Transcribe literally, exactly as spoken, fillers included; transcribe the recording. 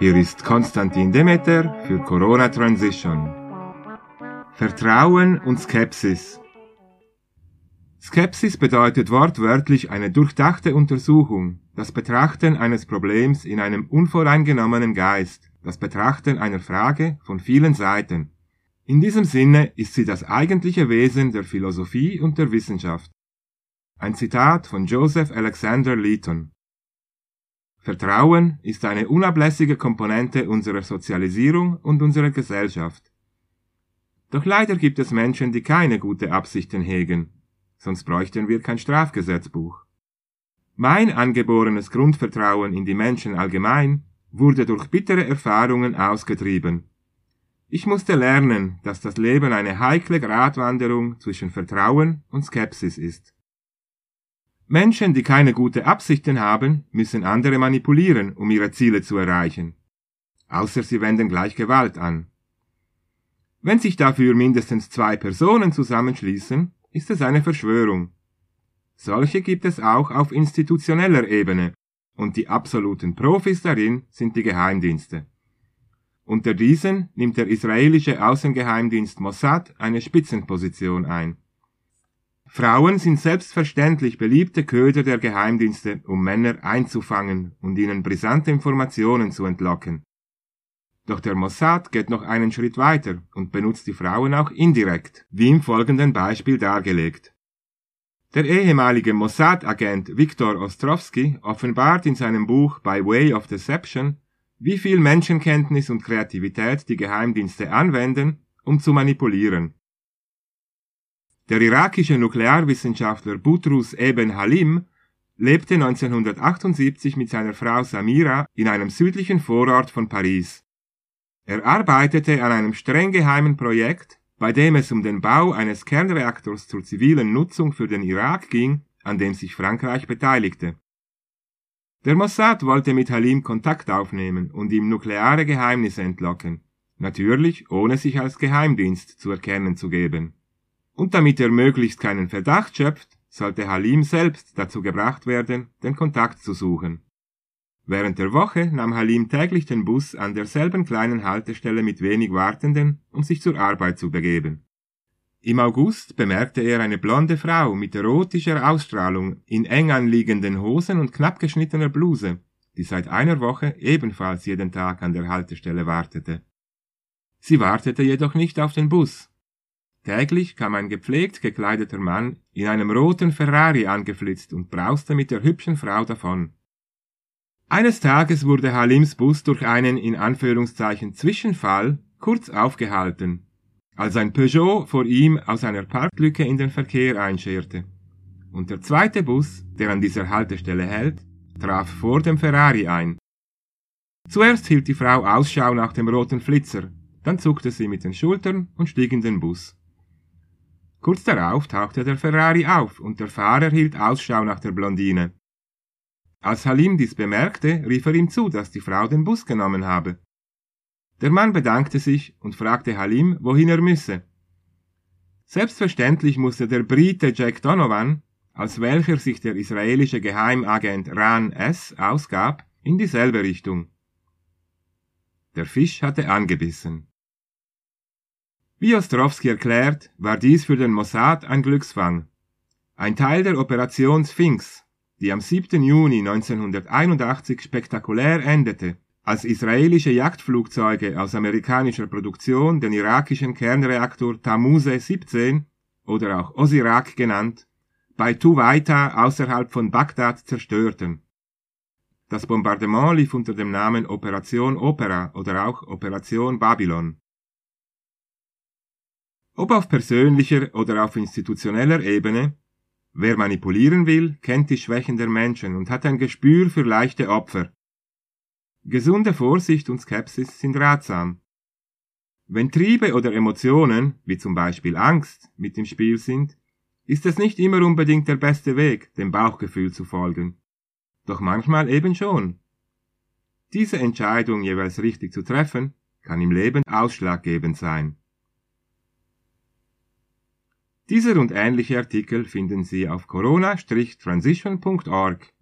Hier ist Konstantin Demeter für Corona Transition. Vertrauen und Skepsis. Skepsis bedeutet wortwörtlich eine durchdachte Untersuchung, das Betrachten eines Problems in einem unvoreingenommenen Geist, das Betrachten einer Frage von vielen Seiten. In diesem Sinne ist sie das eigentliche Wesen der Philosophie und der Wissenschaft. Ein Zitat von Joseph Alexander Leeton. Vertrauen ist eine unablässige Komponente unserer Sozialisierung und unserer Gesellschaft. Doch leider gibt es Menschen, die keine guten Absichten hegen, sonst bräuchten wir kein Strafgesetzbuch. Mein angeborenes Grundvertrauen in die Menschen allgemein wurde durch bittere Erfahrungen ausgetrieben. Ich musste lernen, dass das Leben eine heikle Gratwanderung zwischen Vertrauen und Skepsis ist. Menschen, die keine guten Absichten haben, müssen andere manipulieren, um ihre Ziele zu erreichen. Außer sie wenden gleich Gewalt an. Wenn sich dafür mindestens zwei Personen zusammenschließen, ist es eine Verschwörung. Solche gibt es auch auf institutioneller Ebene, und die absoluten Profis darin sind die Geheimdienste. Unter diesen nimmt der israelische Außengeheimdienst Mossad eine Spitzenposition ein. Frauen sind selbstverständlich beliebte Köder der Geheimdienste, um Männer einzufangen und ihnen brisante Informationen zu entlocken. Doch der Mossad geht noch einen Schritt weiter und benutzt die Frauen auch indirekt, wie im folgenden Beispiel dargelegt. Der ehemalige Mossad-Agent Viktor Ostrovsky offenbart in seinem Buch By Way of Deception, wie viel Menschenkenntnis und Kreativität die Geheimdienste anwenden, um zu manipulieren. Der irakische Nuklearwissenschaftler Butrus Eben Halim lebte neunzehnhundertachtundsiebzig mit seiner Frau Samira in einem südlichen Vorort von Paris. Er arbeitete an einem streng geheimen Projekt, bei dem es um den Bau eines Kernreaktors zur zivilen Nutzung für den Irak ging, an dem sich Frankreich beteiligte. Der Mossad wollte mit Halim Kontakt aufnehmen und ihm nukleare Geheimnisse entlocken, natürlich ohne sich als Geheimdienst zu erkennen zu geben. Und damit er möglichst keinen Verdacht schöpft, sollte Halim selbst dazu gebracht werden, den Kontakt zu suchen. Während der Woche nahm Halim täglich den Bus an derselben kleinen Haltestelle mit wenig Wartenden, um sich zur Arbeit zu begeben. Im August bemerkte er eine blonde Frau mit erotischer Ausstrahlung in eng anliegenden Hosen und knapp geschnittener Bluse, die seit einer Woche ebenfalls jeden Tag an der Haltestelle wartete. Sie wartete jedoch nicht auf den Bus. Täglich kam ein gepflegt gekleideter Mann in einem roten Ferrari angeflitzt und brauste mit der hübschen Frau davon. Eines Tages wurde Halims Bus durch einen in Anführungszeichen Zwischenfall kurz aufgehalten, als ein Peugeot vor ihm aus einer Parklücke in den Verkehr einscherte. Und der zweite Bus, der an dieser Haltestelle hält, traf vor dem Ferrari ein. Zuerst hielt die Frau Ausschau nach dem roten Flitzer, dann zuckte sie mit den Schultern und stieg in den Bus. Kurz darauf tauchte der Ferrari auf und der Fahrer hielt Ausschau nach der Blondine. Als Halim dies bemerkte, rief er ihm zu, dass die Frau den Bus genommen habe. Der Mann bedankte sich und fragte Halim, wohin er müsse. Selbstverständlich musste der Brite Jack Donovan, als welcher sich der israelische Geheimagent Ran S. ausgab, in dieselbe Richtung. Der Fisch hatte angebissen. Wie Ostrovsky erklärt, war dies für den Mossad ein Glücksfang. Ein Teil der Operation Sphinx, die am siebten Juni neunzehnhunderteinundachtzig spektakulär endete, als israelische Jagdflugzeuge aus amerikanischer Produktion den irakischen Kernreaktor Tammuz siebzehn, oder auch Osirak genannt, bei Tuvaita außerhalb von Bagdad zerstörten. Das Bombardement lief unter dem Namen Operation Opera oder auch Operation Babylon. Ob auf persönlicher oder auf institutioneller Ebene, wer manipulieren will, kennt die Schwächen der Menschen und hat ein Gespür für leichte Opfer. Gesunde Vorsicht und Skepsis sind ratsam. Wenn Triebe oder Emotionen, wie zum Beispiel Angst, mit im Spiel sind, ist es nicht immer unbedingt der beste Weg, dem Bauchgefühl zu folgen. Doch manchmal eben schon. Diese Entscheidung jeweils richtig zu treffen, kann im Leben ausschlaggebend sein. Dieser und ähnliche Artikel finden Sie auf corona Bindestrich transition Punkt org.